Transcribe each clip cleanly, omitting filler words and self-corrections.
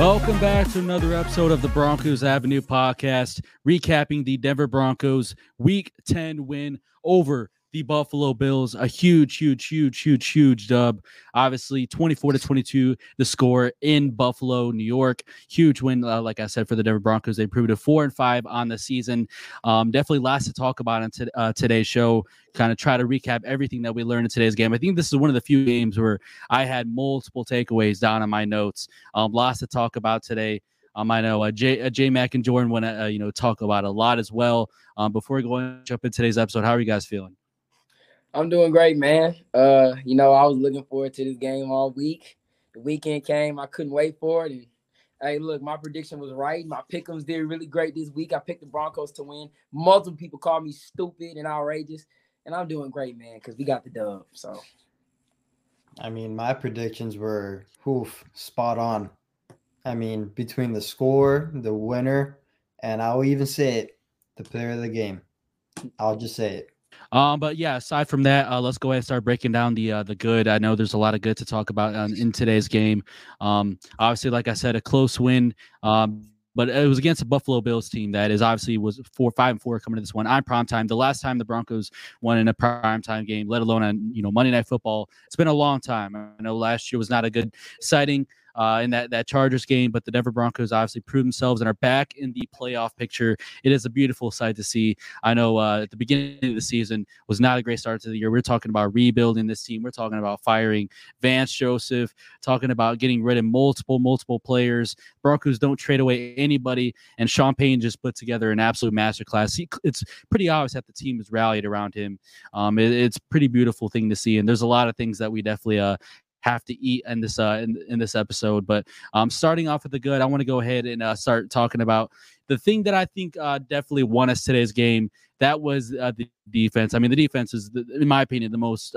Welcome back to another episode of the Broncos Avenue podcast, recapping the Denver Broncos Week 10 win over the Buffalo Bills. A huge dub. Obviously, 24-22, the score in Buffalo, New York. Huge win, like I said, for the Denver Broncos. They improved to 4-5 on the season. Definitely lots to talk about on today's show. Kind of try to recap everything that we learned in today's game. I think this is one of the few games where I had multiple takeaways down on my notes. Lots to talk about today. I know J-Mac and Jordan want to talk about a lot as well. Before going up in today's episode, how are you guys feeling? I'm doing great, man. I was looking forward to this game all week. The weekend came. I couldn't wait for it. And, hey, look, my prediction was right. My pick'ems did really great this week. I picked the Broncos to win. Multiple people called me stupid and outrageous. And I'm doing great, man, because we got the dub. So, I mean, my predictions were spot on. I mean, between the score, the winner, and I'll even say it, the player of the game. I'll just say it. But yeah, aside from that, let's go ahead and start breaking down the good. I know there's a lot of good to talk about in today's game. Obviously, like I said, a close win. But it was against the Buffalo Bills team that is obviously was 5-4 coming to this one on primetime. The last time the Broncos won in a primetime game, let alone on Monday Night Football, it's been a long time. I know last year was not a good sighting in that Chargers game, but the Denver Broncos obviously proved themselves and are back in the playoff picture. It is a beautiful sight to see. I know at the beginning of the season was not a great start to the year. We're talking about rebuilding this team. We're talking about firing Vance Joseph, talking about getting rid of multiple players. Broncos don't trade away anybody, and Sean Payton just put together an absolute masterclass. It's pretty obvious that the team has rallied around him. It's a pretty beautiful thing to see, and there's a lot of things that we definitely have to eat in this this episode. But starting off with the good, I want to go ahead and start talking about the thing that I think definitely won us today's game. That was the defense. I mean, the defense is, in my opinion, the most...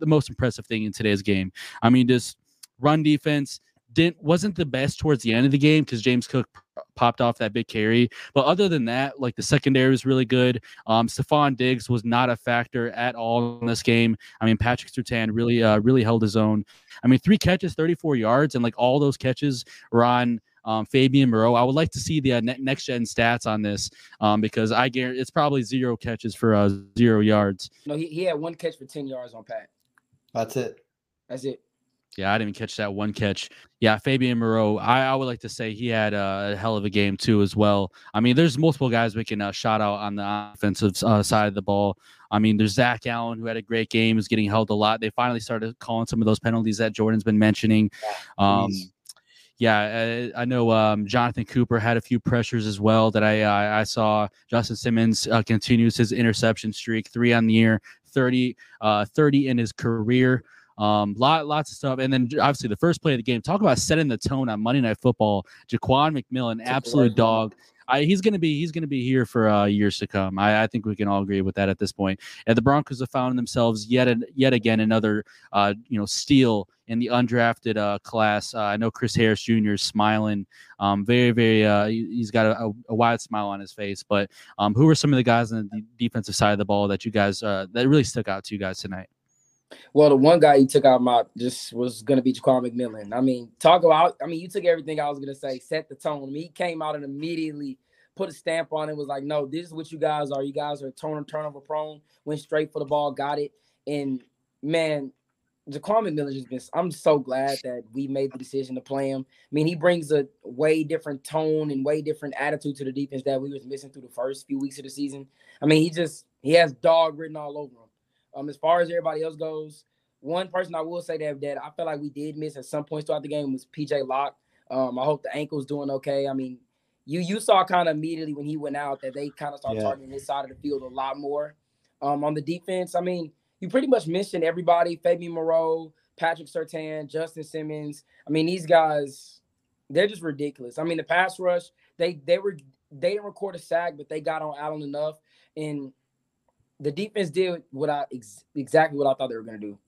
The most impressive thing in today's game. I mean, just run defense wasn't the best towards the end of the game because James Cook popped off that big carry. But other than that, like, the secondary was really good. Stephon Diggs was not a factor at all in this game. I mean, Patrick Surtain really held his own. I mean, 3 catches, 34 yards, and like all those catches were on Fabian Moreau. I would like to see the next gen stats on this because I guarantee it's probably 0 catches for 0 yards. No, he had 1 catch for 10 yards on Pat. That's it. Yeah, I didn't catch that 1 catch. Yeah, Fabian Moreau, I would like to say he had a hell of a game too as well. I mean, there's multiple guys we can shout out on the offensive side of the ball. I mean, there's Zach Allen, who had a great game, was getting held a lot. They finally started calling some of those penalties that Jordan's been mentioning. Yeah, I know Jonathan Cooper had a few pressures as well that I saw. Justin Simmons continues his interception streak, 3 on the year, 30 in his career. Lots of stuff. And then obviously the first play of the game, talk about setting the tone on Monday Night Football. Jaquan McMillian, absolute dog. He's gonna be here for years to come. I think we can all agree with that at this point. And the Broncos have found themselves yet again another steal in the undrafted class. I know Chris Harris Jr. is smiling, very, very. He's got a wide smile on his face. But who were some of the guys on the defensive side of the ball that you guys that really stuck out to you guys tonight? Well, the one guy you took out was going to be Jaquan McMillian. I mean, you took everything I was going to say, set the tone. I mean, he came out and immediately put a stamp on it, was like, no, this is what you guys are. You guys are turnover prone, went straight for the ball, got it. And, man, Jaquan McMillian I'm so glad that we made the decision to play him. I mean, he brings a way different tone and way different attitude to the defense that we was missing through the first few weeks of the season. I mean, he has dog written all over him. As far as everybody else goes, one person I will say that I feel like we did miss at some points throughout the game was PJ Locke. I hope the ankle's doing okay. I mean, you saw kind of immediately when he went out that they kind of started targeting his side of the field a lot more. On the defense, I mean, you pretty much mentioned everybody, Fabian Moreau, Patrick Surtain, Justin Simmons. I mean, these guys, They're just ridiculous. I mean, the pass rush, they didn't record a sack, but they got on Allen enough. And the defense did what exactly what I thought they were going to do.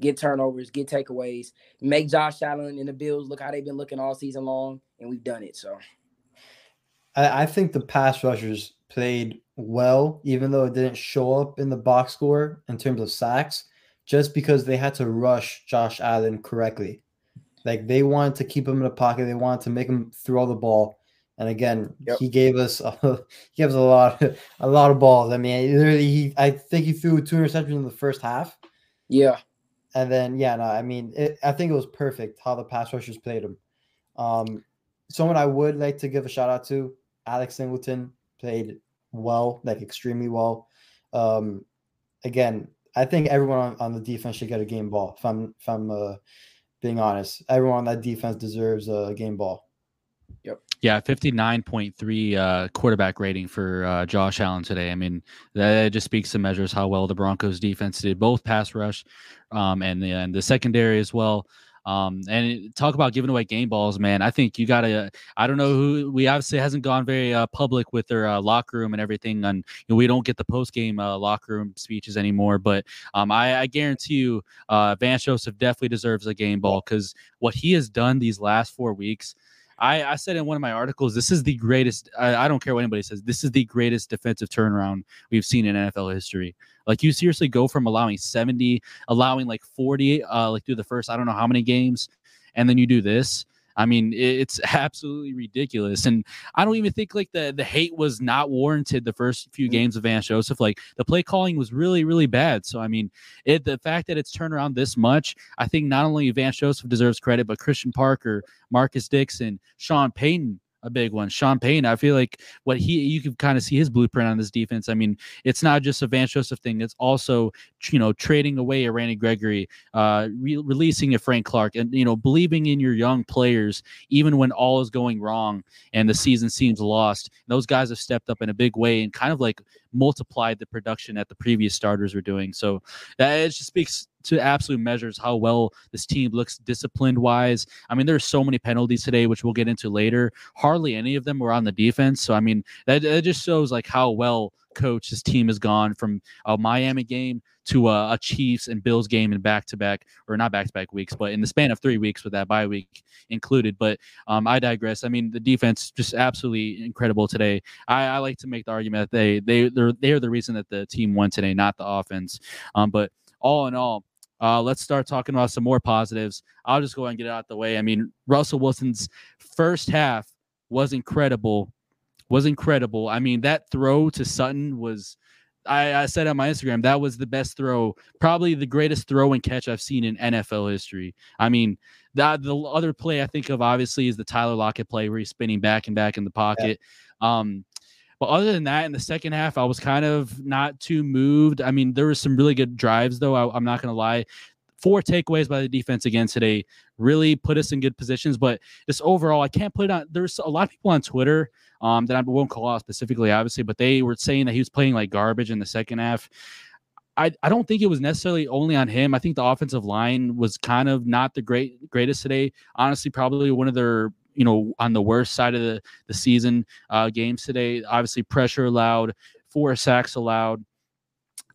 Get turnovers, get takeaways, make Josh Allen and the Bills look how they've been looking all season long, and we've done it. So I think the pass rushers played well, even though it didn't show up in the box score in terms of sacks, just because they had to rush Josh Allen correctly. Like, they wanted to keep him in the pocket. They wanted to make him throw the ball. And again, he gave us a lot of balls. I mean, literally, I think he threw two interceptions in the first half. Yeah. And then, I think it was perfect how the pass rushers played him. Someone I would like to give a shout out to, Alex Singleton, played well, like extremely well. Again, I think everyone on the defense should get a game ball. If I'm being honest, everyone on that defense deserves a game ball. Yep. Yeah, 59.3 quarterback rating for Josh Allen today. I mean, that just speaks to measures how well the Broncos defense did, both pass rush and the secondary as well. And talk about giving away game balls, man. I think you got to – I don't know who – we obviously hasn't gone very public with their locker room and everything. And we don't get the post-game locker room speeches anymore. But I guarantee you Vance Joseph definitely deserves a game ball, because what he has done these last 4 weeks – I said in one of my articles, this is the greatest. I don't care what anybody says. This is the greatest defensive turnaround we've seen in NFL history. Like, you seriously go from allowing like 40, like through the first, I don't know how many games. And then you do this. I mean, it's absolutely ridiculous. And I don't even think like the hate was not warranted the first few games of Vance Joseph. Like, the play calling was really, really bad. So, I mean, the fact that it's turned around this much, I think not only Vance Joseph deserves credit, but Christian Parker, Marcus Dixon, Sean Payton, a big one. Sean Payton, I feel like you can kind of see his blueprint on this defense. I mean, it's not just a Vance Joseph thing. It's also, trading away a Randy Gregory, releasing a Frank Clark, and, believing in your young players, even when all is going wrong and the season seems lost. Those guys have stepped up in a big way and kind of like multiplied the production that the previous starters were doing. So that it just speaks to absolute measures how well this team looks disciplined wise. I mean, there's so many penalties today, which we'll get into later. Hardly any of them were on the defense. So, I mean, that just shows like how well coached this team has gone from a Miami game to a Chiefs and Bills game in back-to-back, or not back-to-back weeks, but in the span of 3 weeks with that bye week included. But I digress. I mean, the defense just absolutely incredible today. I like to make the argument that they're the reason that the team won today, not the offense. But all in all, let's start talking about some more positives. I'll just go ahead and get it out of the way. I mean, Russell Wilson's first half was incredible. I mean, that throw to Sutton was, I said on my Instagram, that was the best throw, probably the greatest throw and catch I've seen in NFL history. I mean, the other play I think of, obviously, is the Tyler Lockett play where he's spinning back and back in the pocket. Yeah. But other than that, in the second half, I was kind of not too moved. I mean, there were some really good drives, though. I'm not going to lie. 4 takeaways by the defense again today really put us in good positions. But just overall, I can't put it on. There's a lot of people on Twitter that I won't call out specifically, obviously, but they were saying that he was playing like garbage in the second half. I don't think it was necessarily only on him. I think the offensive line was kind of not the greatest today. Honestly, probably one of their – on the worst side of the season games today. Obviously, pressure allowed, 4 sacks allowed.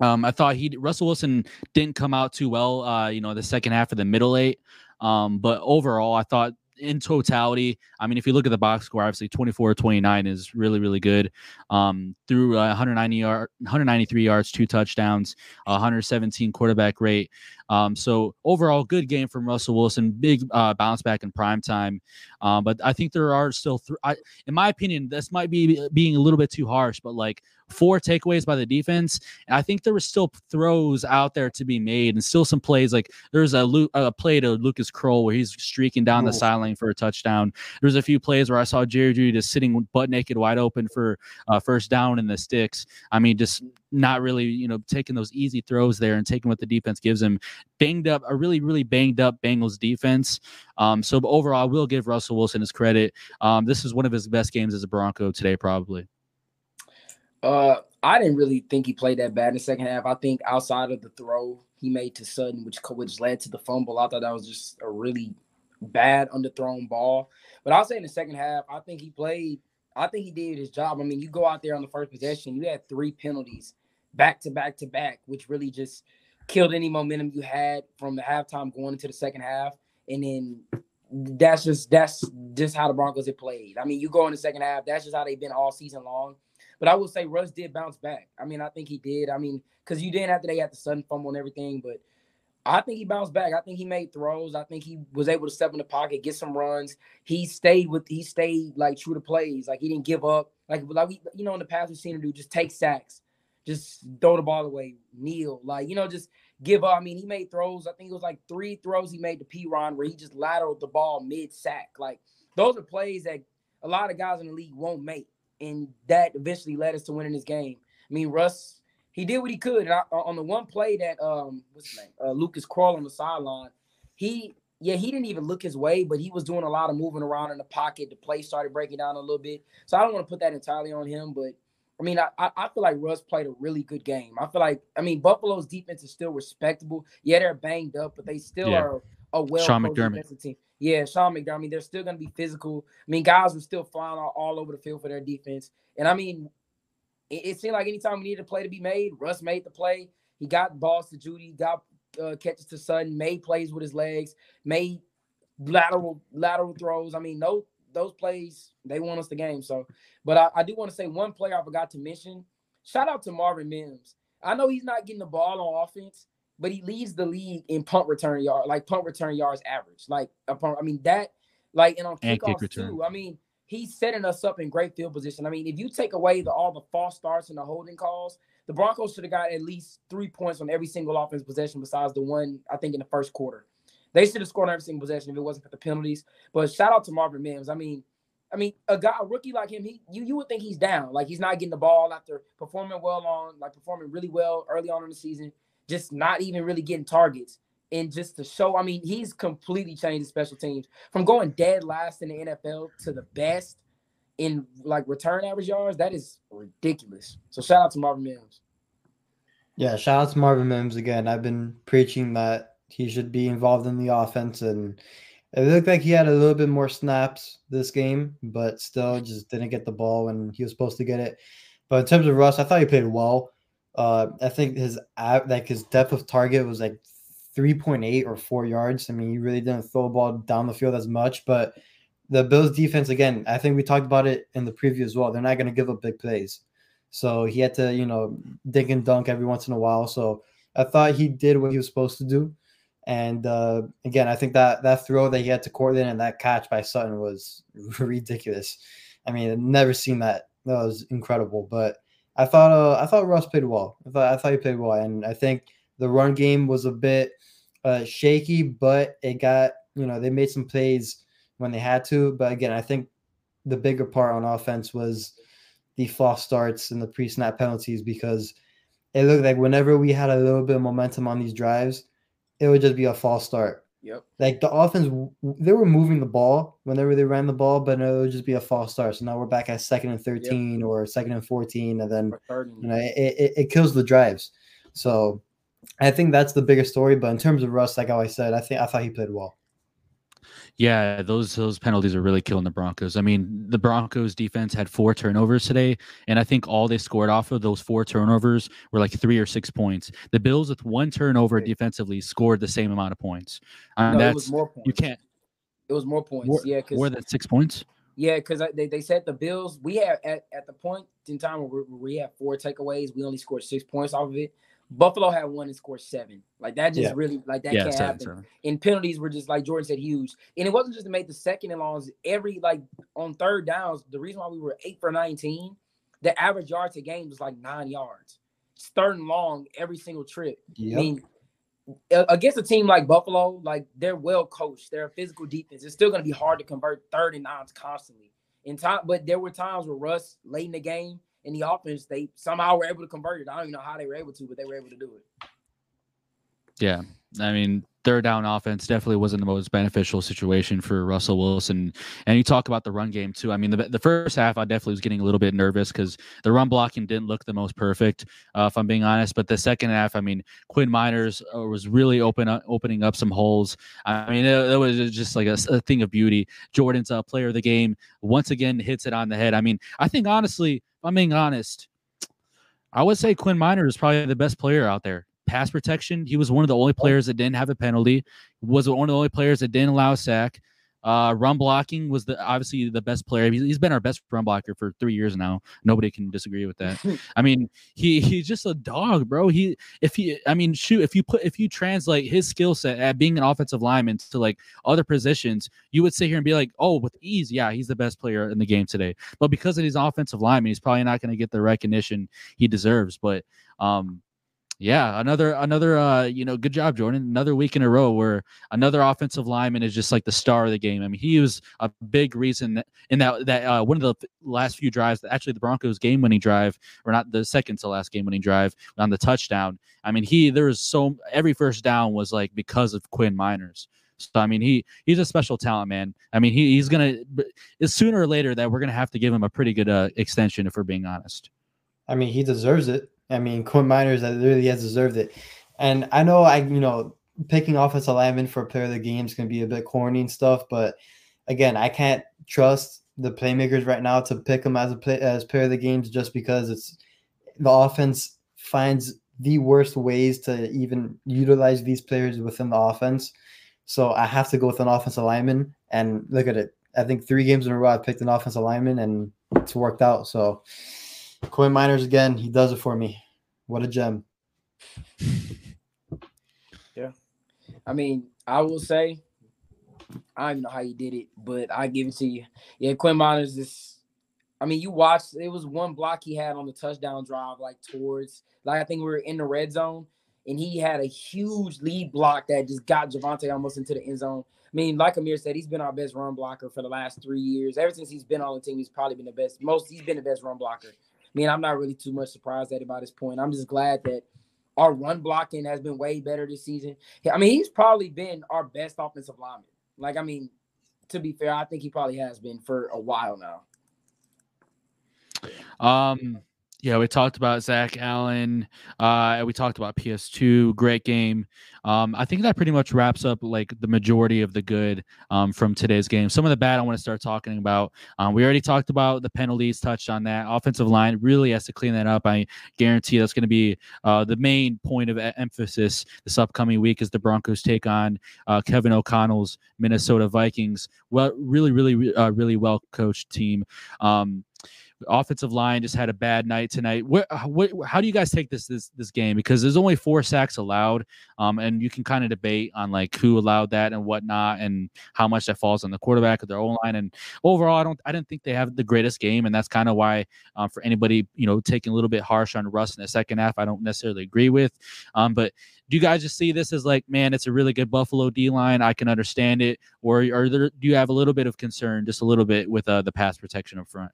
I thought Russell Wilson didn't come out too well, the second half of the middle eight. But overall, I thought in totality, I mean, if you look at the box score, obviously 24-29 is really, really good. Through 193 yards, 2 touchdowns, 117 quarterback rate. So overall, good game from Russell Wilson. Big bounce back in prime time. But I think there are still, in my opinion, this might be being a little bit too harsh, but like 4 takeaways by the defense. And I think there were still throws out there to be made and still some plays. Like there's a play to Lucas Kroll where he's streaking down the sideline for a touchdown. There's a few plays where I saw Jerry Jeudy just sitting butt naked wide open for first down in the sticks. I mean, just not really, taking those easy throws there and taking what the defense gives him. Banged up, a really, really banged up Bengals defense. So overall, I will give Russell Wilson his credit. This is one of his best games as a Bronco today, probably. I didn't really think he played that bad in the second half. I think outside of the throw he made to Sutton, which led to the fumble, I thought that was just a really bad underthrown ball. But I'll say in the second half, I think he played – I think he did his job. I mean, you go out there on the first possession, you had 3 penalties back to back to back, which really just killed any momentum you had from the halftime going into the second half. And then that's just how the Broncos have played. I mean, you go in the second half, that's just how they've been all season long. But I will say Russ did bounce back. I mean, I think he did. I mean, because you didn't have to – they had the sudden fumble and everything, but – I think he bounced back. I think he made throws. I think he was able to step in the pocket, get some runs. He stayed like true to plays. Like he didn't give up. Like we, you know, in the past we've seen him do just take sacks, just throw the ball away, kneel, like, you know, just give up. I mean, he made throws. I think it was like 3 throws he made to Piran where he just lateraled the ball mid sack. Like those are plays that a lot of guys in the league won't make, and that eventually led us to winning this game. I mean, Russ, he did what he could. And on the one play that what's his name? Lucas Kroll on the sideline, he didn't even look his way, but he was doing a lot of moving around in the pocket. The play started breaking down a little bit. So I don't want to put that entirely on him, but I mean, I feel like Russ played a really good game. I feel like, I mean, Buffalo's defense is still respectable. Yeah, they're banged up, but they still are a well-coached defensive team. Yeah, Sean McDermott. I mean, they're still going to be physical. I mean, guys were still flying all over the field for their defense. And I mean, it seemed like anytime we needed a play to be made, Russ made the play. He got balls to Jeudy, got catches to Sutton, made plays with his legs, made lateral throws. I mean, those plays, they won us the game. So, but I do want to say one player I forgot to mention. Shout out to Marvin Mims. I know he's not getting the ball on offense, but he leads the league in punt return yards average. Like, and on kickoffs too. I mean, he's setting us up in great field position. I mean, if you take away all the false starts and the holding calls, the Broncos should have got at least 3 points on every single offense possession besides the one, I think, in the first quarter. They should have scored on every single possession if it wasn't for the penalties. But shout-out to Marvin Mims. I mean, a rookie like him, you would think he's down. Like, he's not getting the ball after performing really well early on in the season, just not even really getting targets. And just to show, I mean, he's completely changed the special teams from going dead last in the NFL to the best in like return average yards. That is ridiculous. So shout out to Marvin Mims. Yeah, shout out to Marvin Mims again. I've been preaching that he should be involved in the offense, and it looked like he had a little bit more snaps this game, but still just didn't get the ball when he was supposed to get it. But in terms of Russ, I thought he played well. I think his depth of target was like 3.8 or 4 yards. I mean, he really didn't throw a ball down the field as much, but the Bills defense, again, I think we talked about it in the preview as well. They're not going to give up big plays. So he had to, dig and dunk every once in a while. So I thought he did what he was supposed to do. And again, I think that throw that he had to Courtland and that catch by Sutton was ridiculous. I mean, I've never seen that. That was incredible. But I thought Russ played well. I thought he played well. And I think the run game was a bit shaky, but it got, they made some plays when they had to. But again, I think the bigger part on offense was the false starts and the pre-snap penalties, because it looked like whenever we had a little bit of momentum on these drives, it would just be a false start. Yep. Like the offense, they were moving the ball whenever they ran the ball, but it would just be a false start. So now we're back at 2nd and 13 or 2nd and 14, and then it kills the drives. So I think that's the bigger story. But in terms of Russ, like I always said, I thought he played well. Yeah, those penalties are really killing the Broncos. I mean, the Broncos defense had 4 turnovers today, and I think all they scored off of those 4 turnovers were like 3 or 6 points. The Bills with 1 turnover defensively scored the same amount of points. It was more points. You can't. It was more points. More than 6 points. Yeah, because they said the Bills, we had at the point in time where we had 4 takeaways, we only scored 6 points off of it. Buffalo had 1 and scored 7. Like that just really like that can't happen. And penalties were just like Jordan said, huge. And it wasn't just to make the 2nd and longs. Every like on 3rd downs, the reason why we were 8 for 19, the average yards a game was like 9 yards. It's 3rd and long every single trip. Yep. I mean, against a team like Buffalo, like they're well coached, they're a physical defense. It's still going to be hard to convert 3rd and 9s constantly. In time, but there were times where Russ late in the game, in the offense, they somehow were able to convert it. I don't even know how they were able to, but they were able to do it. Yeah. I mean, third down offense definitely wasn't the most beneficial situation for Russell Wilson. And you talk about the run game, too. I mean, the first half, I definitely was getting a little bit nervous because the run blocking didn't look the most perfect, if I'm being honest. But the second half, I mean, Quinn Meinerz was really opening up some holes. I mean, it was just like a thing of beauty. Jordan's player of the game once again hits it on the head. I mean, I think, honestly, if I'm being honest, I would say Quinn Meinerz is probably the best player out there. Pass protection, he was one of the only players that didn't have a penalty, was one of the only players that didn't allow a sack. Run blocking was obviously the best player. He's been our best run blocker for 3 years now. Nobody can disagree with that. I mean, he's just a dog, bro. If you translate his skill set at being an offensive lineman to like other positions, you would sit here and be like, oh, with ease, yeah, he's the best player in the game today. But because of his offensive lineman, he's probably not going to get the recognition he deserves. But yeah, another good job, Jordan. Another week in a row where another offensive lineman is just like the star of the game. I mean, he was a big reason that one of the last few drives, actually the Broncos game-winning drive, or not the second to last game-winning drive on the touchdown. I mean, every first down was like because of Quinn Meinerz. So I mean, he's a special talent, man. I mean, he's gonna, it's sooner or later that we're gonna have to give him a pretty good extension if we're being honest. I mean, he deserves it. I mean, Quinn Meinerz really has deserved it. And I know, picking offensive linemen for a player of the game is going to be a bit corny and stuff. But, again, I can't trust the playmakers right now to pick them as player of the games just because the offense finds the worst ways to even utilize these players within the offense. So I have to go with an offensive lineman. And look at it. I think 3 games in a row I picked an offensive lineman, and it's worked out. So Quinn Meinerz again, he does it for me. What a gem. Yeah. I mean, I will say, I don't even know how you did it, but I give it to you. Yeah, Quinn Meinerz you watched, it was one block he had on the touchdown drive, I think we were in the red zone, and he had a huge lead block that just got Javonte almost into the end zone. I mean, like Amir said, he's been our best run blocker for the last 3 years. Ever since he's been on the team, he's probably been he's been the best run blocker. I mean, I'm not really too much surprised at it by this point. I'm just glad that our run blocking has been way better this season. I mean, he's probably been our best offensive lineman. Like, I mean, to be fair, I think he probably has been for a while now. Yeah, we talked about Zach Allen. We talked about PS2. Great game. I think that pretty much wraps up like the majority of the good from today's game. Some of the bad I want to start talking about. We already talked about the penalties, touched on that. Offensive line really has to clean that up. I guarantee that's going to be the main point of emphasis this upcoming week as the Broncos take on Kevin O'Connell's Minnesota Vikings. Well, really, really, really well-coached team. Offensive line just had a bad night tonight. How do you guys take this game? Because there's only 4 sacks allowed, and you can kind of debate on like who allowed that and whatnot, and how much that falls on the quarterback or their O line. And overall, I didn't think they have the greatest game, and that's kind of why for anybody taking a little bit harsh on Russ in the second half, I don't necessarily agree with. But do you guys just see this as like, man, it's a really good Buffalo D line, I can understand it, or do you have a little bit of concern, just a little bit, with the pass protection up front?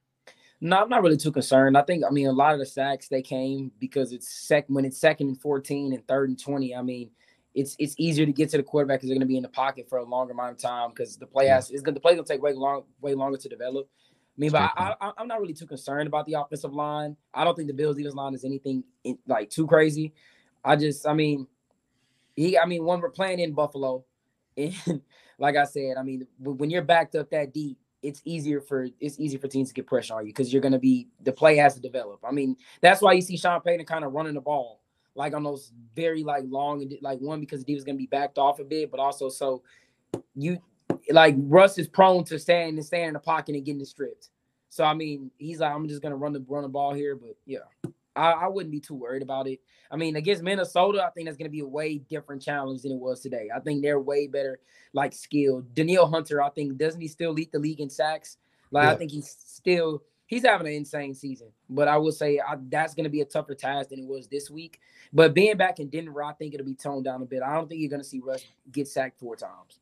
No, I'm not really too concerned. I mean, a lot of the sacks, they came because when it's 2nd and 14 and 3rd and 20. I mean, it's easier to get to the quarterback because they're going to be in the pocket for a longer amount of time because the play going to take way longer to develop. I mean, but I'm not really too concerned about the offensive line. I don't think the Bills' defensive line is anything like too crazy. When we're playing in Buffalo, and like I said, I mean, when you're backed up that deep, it's easier for teams to get pressure on you because you're going to be – the play has to develop. I mean, that's why you see Sean Payton kind of running the ball, like on those very, like, long – like, one, because the defense is going to be backed off a bit, but also so you – like, Russ is prone to staying in the pocket and getting stripped. So, I mean, he's like, I'm just going to run the ball here. But, yeah, I wouldn't be too worried about it. I mean, against Minnesota, I think that's going to be a way different challenge than it was today. I think they're way better, like, skilled. Danielle Hunter, I think, doesn't he still lead the league in sacks? Like, yeah. I think he's having an insane season. But I will say that's going to be a tougher task than it was this week. But being back in Denver, I think it'll be toned down a bit. I don't think you're going to see Russ get sacked 4 times.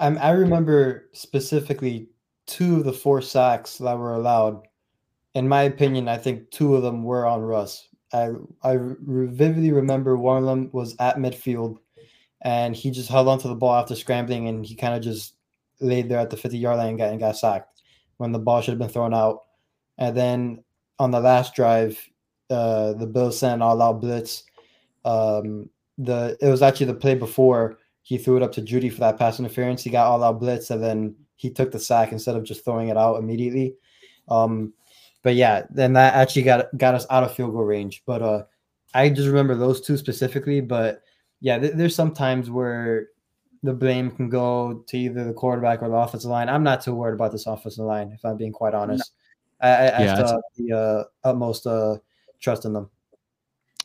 I remember specifically 2 of the 4 sacks that were allowed. In my opinion, I think 2 of them were on Russ. I vividly remember one of them was at midfield, and he just held onto the ball after scrambling, and he kind of just laid there at the 50-yard line and got sacked when the ball should have been thrown out. And then on the last drive, the Bills sent an all-out blitz. It was actually the play before he threw it up to Jeudy for that pass interference. He got all-out blitz, and then he took the sack instead of just throwing it out immediately. But yeah, then that actually got us out of field goal range. But I just remember those two specifically. But yeah, there's some times where the blame can go to either the quarterback or the offensive line. I'm not too worried about this offensive line, if I'm being quite honest. No. I still have the utmost trust in them.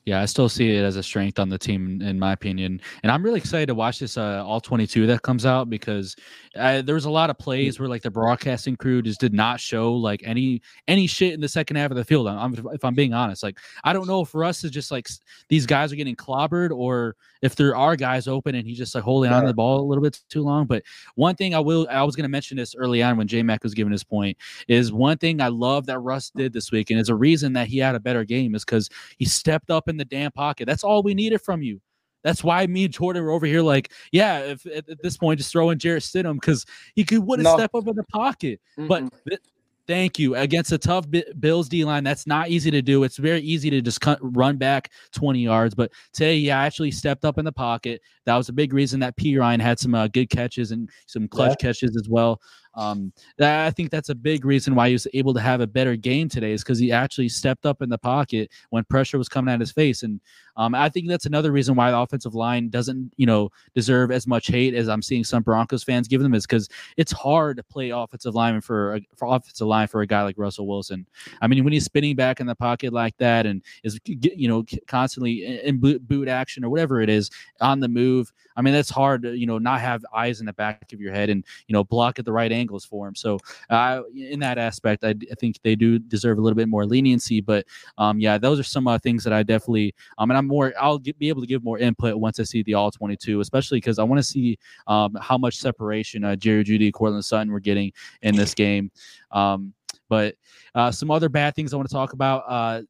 Yeah, I still see it as a strength on the team, in my opinion. And I'm really excited to watch this all 22 that comes out, because there was a lot of plays where, like, the broadcasting crew just did not show, like, any shit in the second half of the field. If I'm being honest, like, I don't know if Russ is just like these guys are getting clobbered, or if there are guys open and he's just like holding on to the ball a little bit too long. But one thing I was going to mention this early on when J Mac was giving his point is one thing I love that Russ did this week, and it's a reason that he had a better game, is because he stepped up in the damn pocket. That's all we needed from you. That's why me and Jordan were over here like, yeah, if at this point just throw in Jarrett Stidham, because he wouldn't step up in the pocket. Mm-mm. But thank you. Against a tough Bills D-line, that's not easy to do. It's very easy to just run back 20 yards. But today, yeah, I actually stepped up in the pocket. That was a big reason that Piran had some good catches and some clutch catches as well. I think that's a big reason why he was able to have a better game today, is because he actually stepped up in the pocket when pressure was coming at his face. And I think that's another reason why the offensive line doesn't, deserve as much hate as I'm seeing some Broncos fans give them, is because it's hard to play offensive lineman for offensive line for a guy like Russell Wilson. I mean, when he's spinning back in the pocket like that and is, constantly in boot action or whatever it is on the move, I mean, that's hard to, not have eyes in the back of your head and, block at the right angle for him. So in that aspect, I think they do deserve a little bit more leniency. But those are some things that I definitely and I'll be able to give more input once I see the all 22, especially because I want to see how much separation Jerry Jeudy, Courtland Sutton were getting in this game. But some other bad things I want to talk about.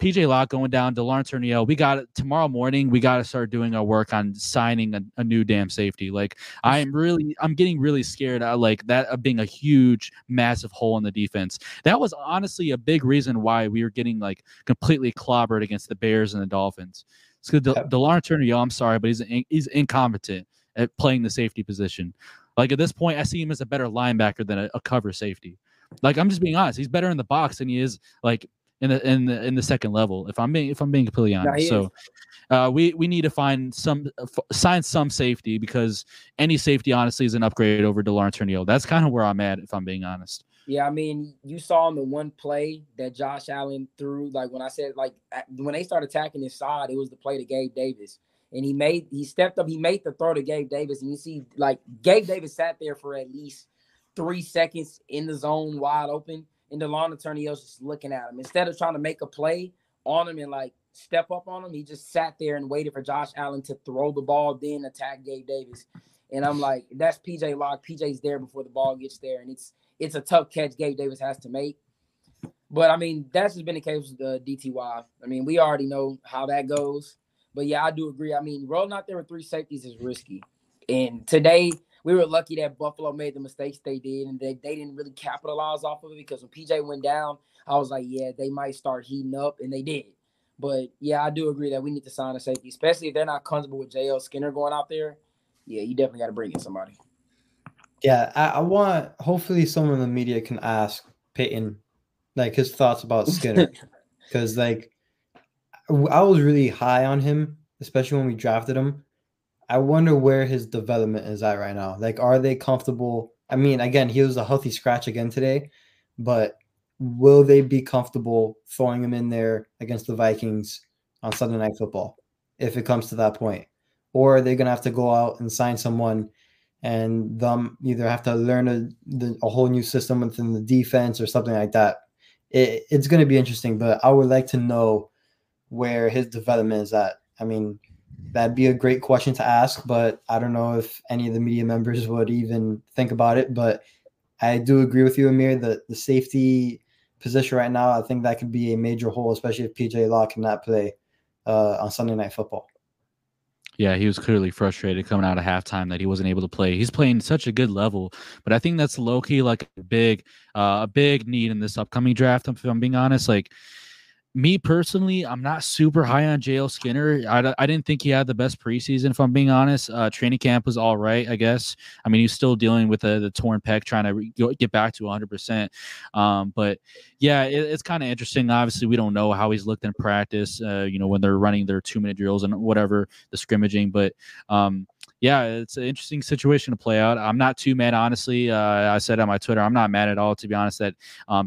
PJ Locke going down, Delarrin Turner-Yell. We got it tomorrow morning. We got to start doing our work on signing a new damn safety. Like, I'm getting really scared. Like that being a huge, massive hole in the defense. That was honestly a big reason why we were getting like completely clobbered against the Bears and the Dolphins. It's because Delarrin Turner-Yell, I'm sorry, but he's incompetent at playing the safety position. Like at this point, I see him as a better linebacker than a cover safety. Like I'm just being honest. He's better in the box than he is like in the second level, if I'm being completely honest. So we need to find sign some safety, because any safety honestly is an upgrade over Delarrin Turner-Yell. That's kind of where I'm at, if I'm being honest. Yeah, I mean, you saw him in one play that Josh Allen threw. Like when I said, like when they started attacking his side, it was the play to Gabe Davis, and he stepped up, he made the throw to Gabe Davis, and you see like Gabe Davis sat there for at least 3 seconds in the zone wide open. And Delarrin Turner-Yell just looking at him. Instead of trying to make a play on him and, like, step up on him, he just sat there and waited for Josh Allen to throw the ball, then attack Gabe Davis. And I'm like, that's P.J. Locke. P.J.'s there before the ball gets there, and it's a tough catch Gabe Davis has to make. But, I mean, that's just been the case with DTY. I mean, we already know how that goes. But, yeah, I do agree. I mean, rolling out there with three safeties is risky. And today – we were lucky that Buffalo made the mistakes they did, and they didn't really capitalize off of it, because when PJ went down, I was like, yeah, they might start heating up, and they did. But, yeah, I do agree that we need to sign a safety, especially if they're not comfortable with J.L. Skinner going out there. Yeah, you definitely got to bring in somebody. Yeah, I want – hopefully someone in the media can ask Payton, like, his thoughts about Skinner, because, like, I was really high on him, especially when we drafted him. I wonder where his development is at right now. Like, are they comfortable? I mean, again, he was a healthy scratch again today, but will they be comfortable throwing him in there against the Vikings on Sunday Night Football if it comes to that point? Or are they going to have to go out and sign someone and them either have to learn a whole new system within the defense or something like that? It's going to be interesting, but I would like to know where his development is at. I mean, that'd be a great question to ask, but I don't know if any of the media members would even think about it. But I do agree with you, Amir, that the safety position right now, I think that could be a major hole, especially if PJ Locke cannot play on Sunday Night Football. Yeah, he was clearly frustrated coming out of halftime that he wasn't able to play. He's playing such a good level, but I think that's low-key like a big need in this upcoming draft, if I'm being honest. Like, me personally, I'm not super high on J.L. Skinner. I didn't think he had the best preseason, if I'm being honest. Training camp was all right, I guess. I mean, he's still dealing with the torn pec, trying to get back to 100%. But, yeah, it's kind of interesting. Obviously, we don't know how he's looked in practice, when they're running their two-minute drills and whatever, the scrimmaging. But, yeah, it's an interesting situation to play out. I'm not too mad, honestly. I said on my Twitter, I'm not mad at all, to be honest, that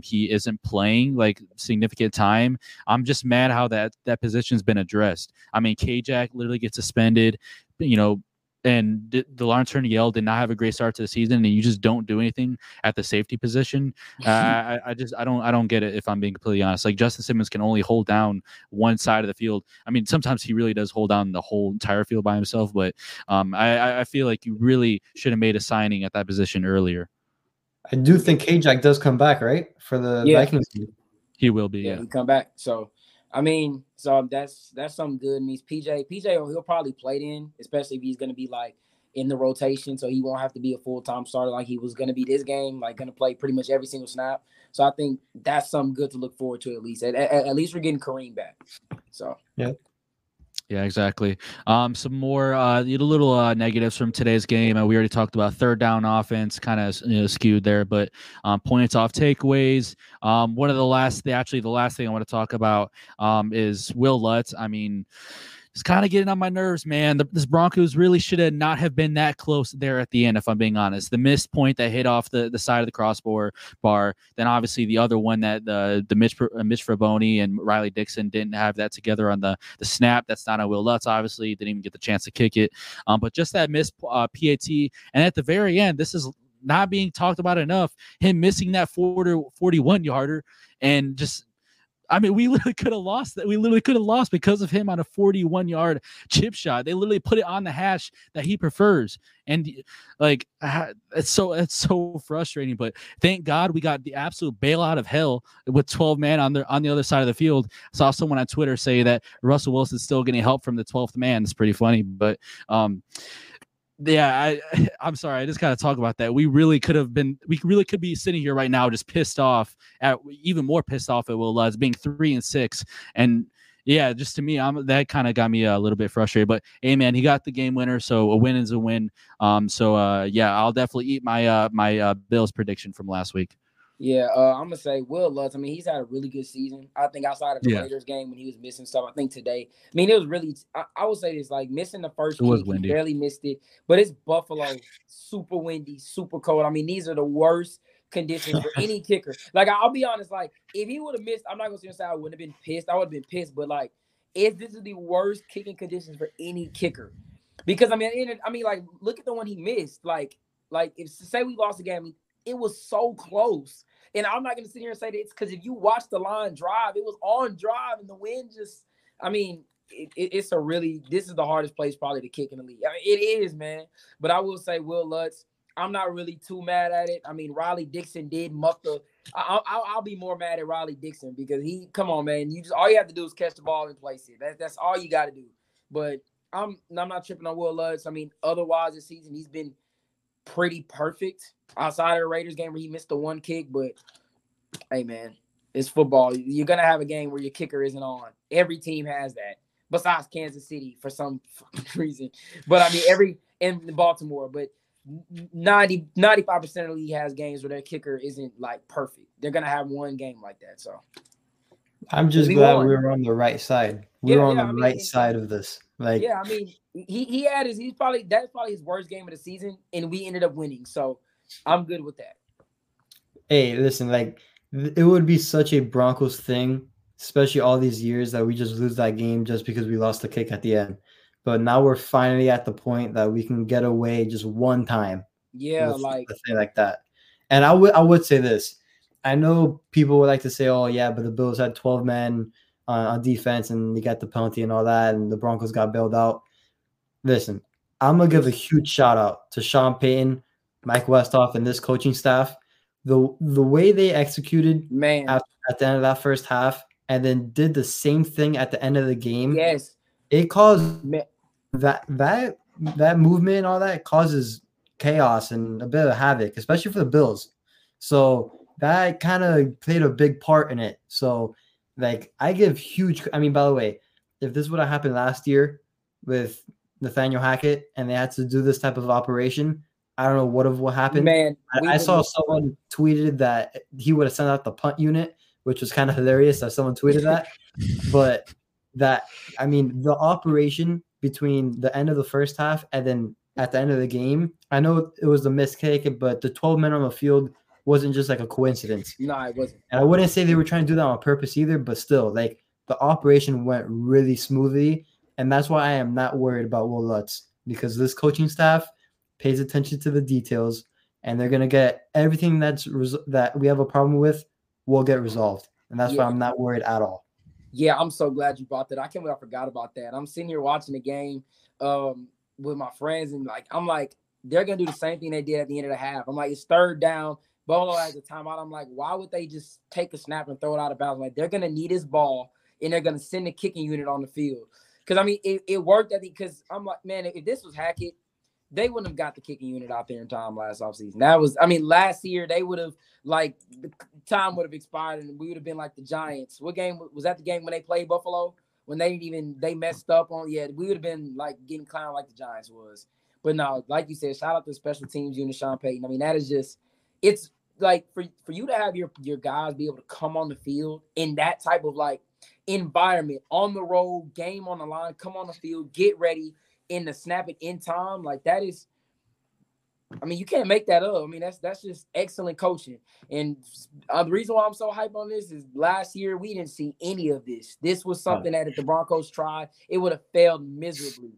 he isn't playing, like, significant time. I'm just mad how that position's been addressed. I mean, K-Jack literally gets suspended, and Delarrin Turner-Yell did not have a great start to the season, and you just don't do anything at the safety position. I don't get it, if I'm being completely honest. Like, Justin Simmons can only hold down one side of the field. I mean, sometimes he really does hold down the whole entire field by himself, but I feel like you really should have made a signing at that position earlier. I do think K-Jack does come back, right, for the Vikings team. He will be. Yeah, he come back. So, I mean, so that's something good. Means PJ, he'll probably play then, especially if he's going to be like in the rotation. So he won't have to be a full-time starter like he was going to be this game, like going to play pretty much every single snap. So I think that's something good to look forward to, at least. At least we're getting Kareem back. So, yeah. Yeah, exactly. Some more little negatives from today's game. We already talked about third down offense, kind of skewed there, but points off takeaways. One of the last thing I want to talk about is Will Lutz. I mean, it's kind of getting on my nerves, man. This Broncos really should have not have been that close there at the end, if I'm being honest. The missed point that hit off the side of the crossbar bar, then obviously the other one that the Mitch Fraboni and Riley Dixon didn't have that together on the snap. That's not on Will Lutz, obviously. Didn't even get the chance to kick it. But just that missed PAT. And at the very end, this is not being talked about enough, him missing that 41-yarder and just – I mean, we literally could have lost that. We literally could have lost because of him on a 41-yard chip shot. They literally put it on the hash that he prefers. And like, it's so frustrating, but thank God we got the absolute bailout of hell with 12 men on the other side of the field. I saw someone on Twitter say that Russell Wilson's still getting help from the 12th man. It's pretty funny, but, yeah, I'm sorry. I just gotta talk about that. We really could be sitting here right now, just even more pissed off at Will Lutz being 3-6. And yeah, just to me, that kind of got me a little bit frustrated. But hey, man, he got the game winner, so a win is a win. Yeah, I'll definitely eat my Bills prediction from last week. Yeah, I'm gonna say Will Lutz. I mean, he's had a really good season. I think outside of the Raiders game when he was missing stuff, I think today. I mean, it was really. I would say this, like missing the first kick, he barely missed it. But it's Buffalo, super windy, super cold. I mean, these are the worst conditions for any kicker. Like I'll be honest, like if he would have missed, I'm not gonna say I wouldn't have been pissed. I would have been pissed, but like, this is the worst kicking conditions for any kicker. Because I mean, like look at the one he missed. Like if say we lost the game. It was so close. And I'm not going to sit here and say that it's because if you watch the line drive, it was on drive and the wind just, I mean, it's a really, this is the hardest place probably to kick in the league. I mean, it is, man. But I will say Will Lutz, I'm not really too mad at it. I mean, Riley Dixon did muck the, I'll be more mad at Riley Dixon because come on, man, all you have to do is catch the ball and place it. That's all you got to do. But I'm not tripping on Will Lutz. I mean, otherwise this season, he's been pretty perfect outside of the Raiders game where he missed the one kick, but hey man, it's football. You're gonna have a game where your kicker isn't on. Every team has that, besides Kansas City for some fucking reason. But I mean, in Baltimore, but 90-95% of the league has games where their kicker isn't like perfect. They're gonna have one game like that. So I'm just glad we were on the right side. Side of this. Like, yeah, I mean, that's probably his worst game of the season, and we ended up winning. So I'm good with that. Hey, listen, like it would be such a Broncos thing, especially all these years that we just lose that game just because we lost the kick at the end. But now we're finally at the point that we can get away just one time. Yeah, like a thing like that. And I would say this. I know people would like to say, "Oh, yeah, but the Bills had 12 men." On defense, and they got the penalty and all that, and the Broncos got bailed out. Listen, I'm going to give a huge shout-out to Sean Payton, Mike Westhoff, and this coaching staff. The way they executed after at the end of that first half and then did the same thing at the end of the game. Yes. It caused that movement and all that causes chaos and a bit of havoc, especially for the Bills. So that kind of played a big part in it. So like I give huge, I mean, by the way, if this would have happened last year with Nathaniel Hackett and they had to do this type of operation, I don't know what happened. Man, I saw someone tweeted that he would have sent out the punt unit, which was kind of hilarious that someone tweeted that. But that, I mean, the operation between the end of the first half and then at the end of the game, I know it was a mistake, but the 12 men on the field wasn't just like a coincidence. No, it wasn't. And I wouldn't say they were trying to do that on purpose either, but still, like, the operation went really smoothly. And that's why I am not worried about Will Lutz, because this coaching staff pays attention to the details, and they're going to get everything that we have a problem with will get resolved. And that's why I'm not worried at all. Yeah, I'm so glad you brought that. I can't believe I forgot about that. I'm sitting here watching the game with my friends, and like I'm like, they're going to do the same thing they did at the end of the half. I'm like, it's third down. Bolo has a timeout. I'm like, why would they just take a snap and throw it out of bounds? I'm like, they're going to need his ball, and they're going to send the kicking unit on the field. Because, I mean, it worked. Because I'm like, man, if this was Hackett, they wouldn't have got the kicking unit out there in time last offseason. That was, I mean, last year they would have, like, the time would have expired and we would have been like the Giants. What game was that? The game when they played Buffalo, when they didn't even, they messed up on, we would have been like getting clowned like the Giants was. But no, like you said, shout out to the special teams unit, Sean Payton. I mean, that is just, it's like for you to have your guys be able to come on the field in that type of like environment, on the road, game on the line, come on the field, get ready. In the snap it in time, like that is, I mean, you can't make that up. I mean, that's just excellent coaching. And the reason why I'm so hyped on this is last year we didn't see any of this. This was something that if the Broncos tried, it would have failed miserably.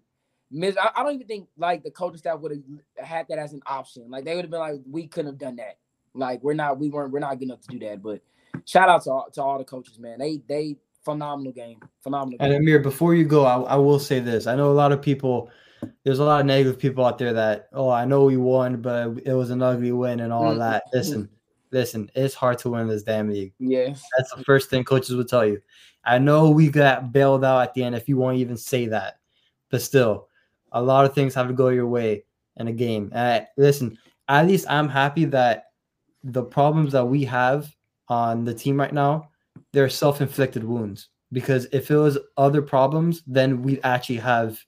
I don't even think like the coaching staff would have had that as an option. Like they would have been like, we couldn't have done that. Like we're not good enough to do that. But shout out to all the coaches, man. They Phenomenal game. And Amir, before you go, I will say this. I know a lot of people, there's a lot of negative people out there that, oh, I know we won, but it was an ugly win and all that. Listen, it's hard to win this damn league. Yeah. That's the first thing coaches will tell you. I know we got bailed out at the end if you won't even say that. But still, a lot of things have to go your way in a game. And listen, at least I'm happy that the problems that we have on the team right now, they're self-inflicted wounds, because if it was other problems, then we'd actually have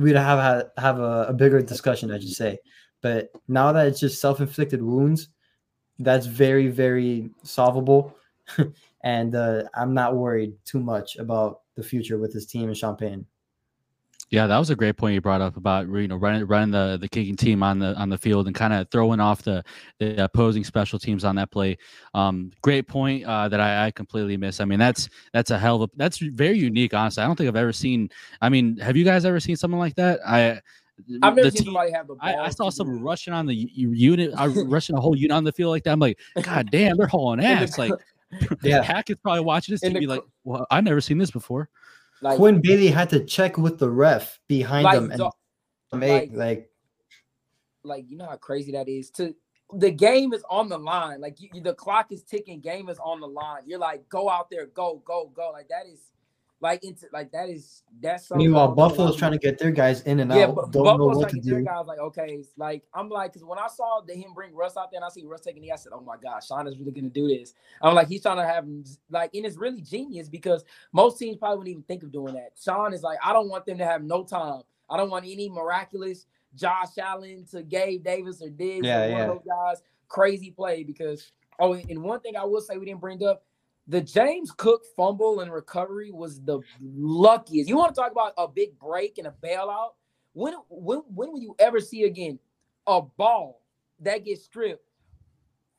a bigger discussion, I should say. But now that it's just self-inflicted wounds, that's very, very solvable. And I'm not worried too much about the future with this team in Champagne. Yeah, that was a great point you brought up about, you know, running the kicking team on the field and kind of throwing off the opposing special teams on that play. Great point that I completely missed. I mean, that's a hell of a, that's very unique. Honestly, I don't think I've ever seen. I mean, have you guys ever seen something like that? I've never seen somebody have the ball. I saw someone rushing on the unit, rushing a whole unit on the field like that. I'm like, God damn, they're hauling ass. Like, yeah, Hackett's probably watching this and be like, well, I've never seen this before. Like, Quinn Bailey had to check with the ref behind him, and you know how crazy that is. To the game is on the line, like the clock is ticking, game is on the line. You're like, go out there, go. Like that is, that's something. Meanwhile, Buffalo's trying to get their guys in and out. But don't Buffalo's know what to do. Their guys, like, okay, like I'm like, because when I saw him bring Russ out there, and I see Russ taking the, I said, oh my gosh, Sean is really gonna do this. I'm like, he's trying to have like, and it's really genius because most teams probably wouldn't even think of doing that. Sean is like, I don't want them to have no time. I don't want any miraculous Josh Allen to Gabe Davis or Diggs one of those guys crazy play because and one thing I will say we didn't bring up. The James Cook fumble and recovery was the luckiest. You want to talk about a big break and a bailout? When will you ever see again a ball that gets stripped,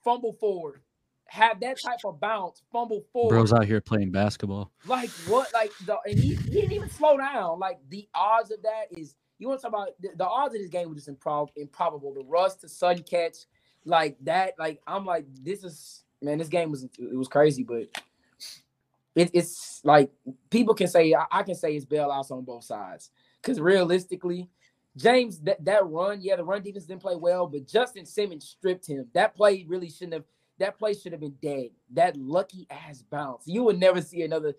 fumble forward, have that type of bounce, fumble forward? Bro's out here playing basketball. Like what? Like he didn't even slow down. Like the odds of that is, you want to talk about the odds of this game were just improbable. The Russ to Sutton catch, like that. Like I'm like, this is. Man, this game was crazy, but it's like people can say I can say it's bailouts on both sides because realistically, James that run, the run defense didn't play well, but Justin Simmons stripped him. That play really shouldn't have. that play should have been dead. That lucky ass bounce. You would never see another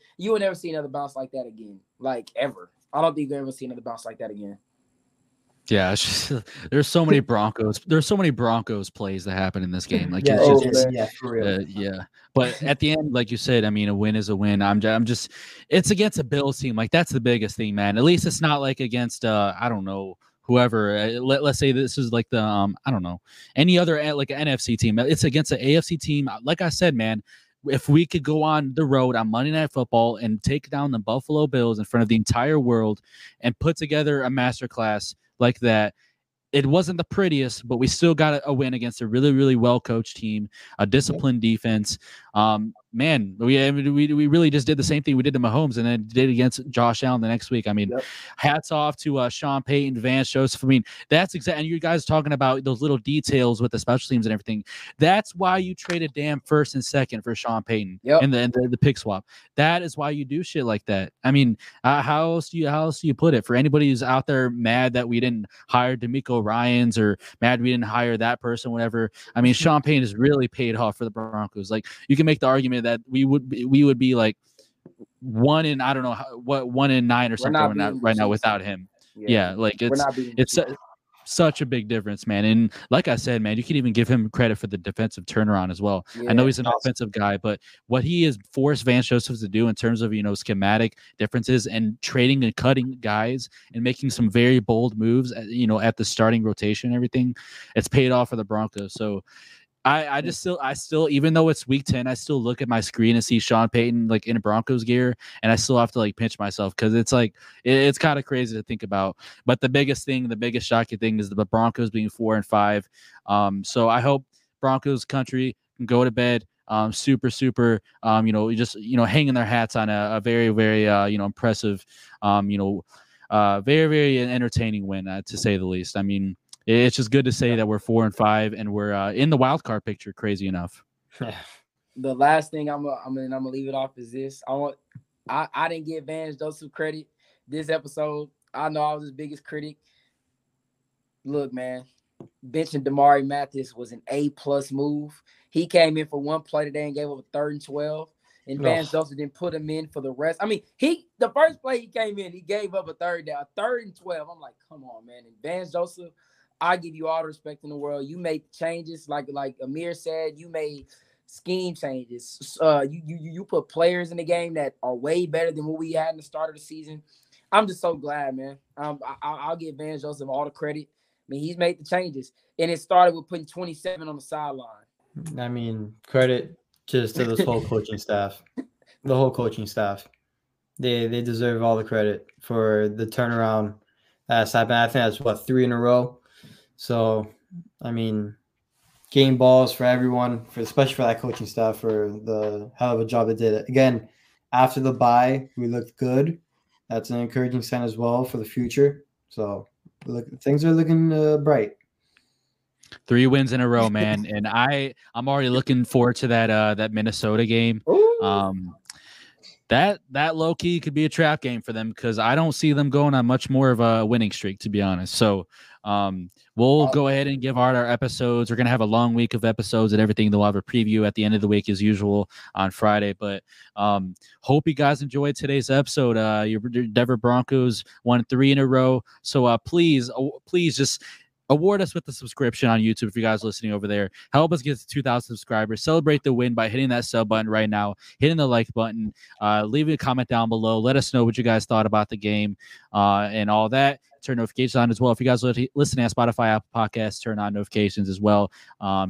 bounce like that again. Like ever. I don't think you'll ever see another bounce like that again. Yeah, it's just, there's so many Broncos plays that happen in this game. Like, yeah, for real. Yeah. But at the end, like you said, I mean, a win is a win. I'm just, it's against a Bills team. Like, that's the biggest thing, man. At least it's not like against, I don't know, whoever. Let's say this is like the, I don't know, any other like NFC team. It's against an AFC team. Like I said, man. If we could go on the road on Monday Night Football and take down the Buffalo Bills in front of the entire world and put together a masterclass like that, it wasn't the prettiest, but we still got a win against a really, really well-coached team, a disciplined defense. Man, we really just did the same thing we did to Mahomes and then did against Josh Allen the next week. I mean, hats off to Sean Payton, Vance Joseph. I mean, that's exactly – and you guys talking about those little details with the special teams and everything. That's why you traded damn first and second for Sean Payton and the pick swap. That is why you do shit like that. I mean, how else do you put it? For anybody who's out there mad that we didn't hire D'Amico Ryans or mad we didn't hire that person, whatever, I mean, Sean Payton has really paid off for the Broncos. Like, you can make the argument that we would be like 1 in 9 or something right now without him. Yeah, like it's such a big difference, man. And like I said, man, you can even give him credit for the defensive turnaround as well. Yeah, I know he's an offensive guy, but what he has forced Vance Joseph to do in terms of, you know, schematic differences and trading and cutting guys and making some very bold moves, you know, at the starting rotation and everything, it's paid off for the Broncos. So I still, even though it's week 10, I still look at my screen and see Sean Payton like in a Broncos gear, and I still have to like pinch myself because it's like it's kind of crazy to think about. But the biggest shocking thing is the Broncos being 4-5. So I hope Broncos country can go to bed super, you know, just, you know, hanging their hats on a very, very, you know, impressive, you know, very, very entertaining win, to say the least. I mean, it's just good to say that we're 4-5 and we're in the wild card picture. Crazy enough. The last thing I'm gonna leave it off is this. I didn't give Vance Joseph credit this episode. I know I was his biggest critic. Look, man, benching Damari Mathis was an A+ move. He came in for one play today and gave up a 3rd and 12. And Vance Joseph didn't put him in for the rest. I mean, the first play he came in, he gave up a 3rd down, 3rd and 12. I'm like, come on, man. And Vance Joseph, I give you all the respect in the world. You made changes, like Amir said. You made scheme changes. You put players in the game that are way better than what we had in the start of the season. I'm just so glad, man. I'll give Vance Joseph all the credit. I mean, he's made the changes, and it started with putting 27 on the sideline. I mean, credit just to this whole coaching staff. The whole coaching staff, they deserve all the credit for the turnaround that's happened. I think that's 3 in a row. So, I mean, game balls for everyone, especially for that coaching staff, for the hell of a job they did. Again, after the bye, we looked good. That's an encouraging sign as well for the future. So, things are looking bright. 3 wins in a row, man, and I'm already looking forward to that Minnesota game. Ooh. That low key could be a trap game for them because I don't see them going on much more of a winning streak, to be honest. So, we'll go ahead and give out our episodes. We're going to have a long week of episodes and everything. They'll have a preview at the end of the week as usual on Friday. But hope you guys enjoyed today's episode. Your Denver Broncos won 3 in a row. So please just award us with a subscription on YouTube if you guys are listening over there. Help us get to 2,000 subscribers. Celebrate the win by hitting that sub button right now, hitting the like button, leaving a comment down below. Let us know what you guys thought about the game and all that. Turn notifications on as well. If you guys are listening on Spotify, Apple Podcasts, turn on notifications as well.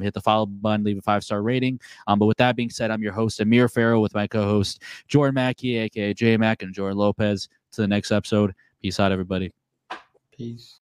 Hit the follow button, leave a 5-star rating. But with that being said, I'm your host, Amir Farrow, with my co-host, Jordan Mackey, a.k.a. J-Mac, and Jordan Lopez. To the next episode. Peace out, everybody. Peace.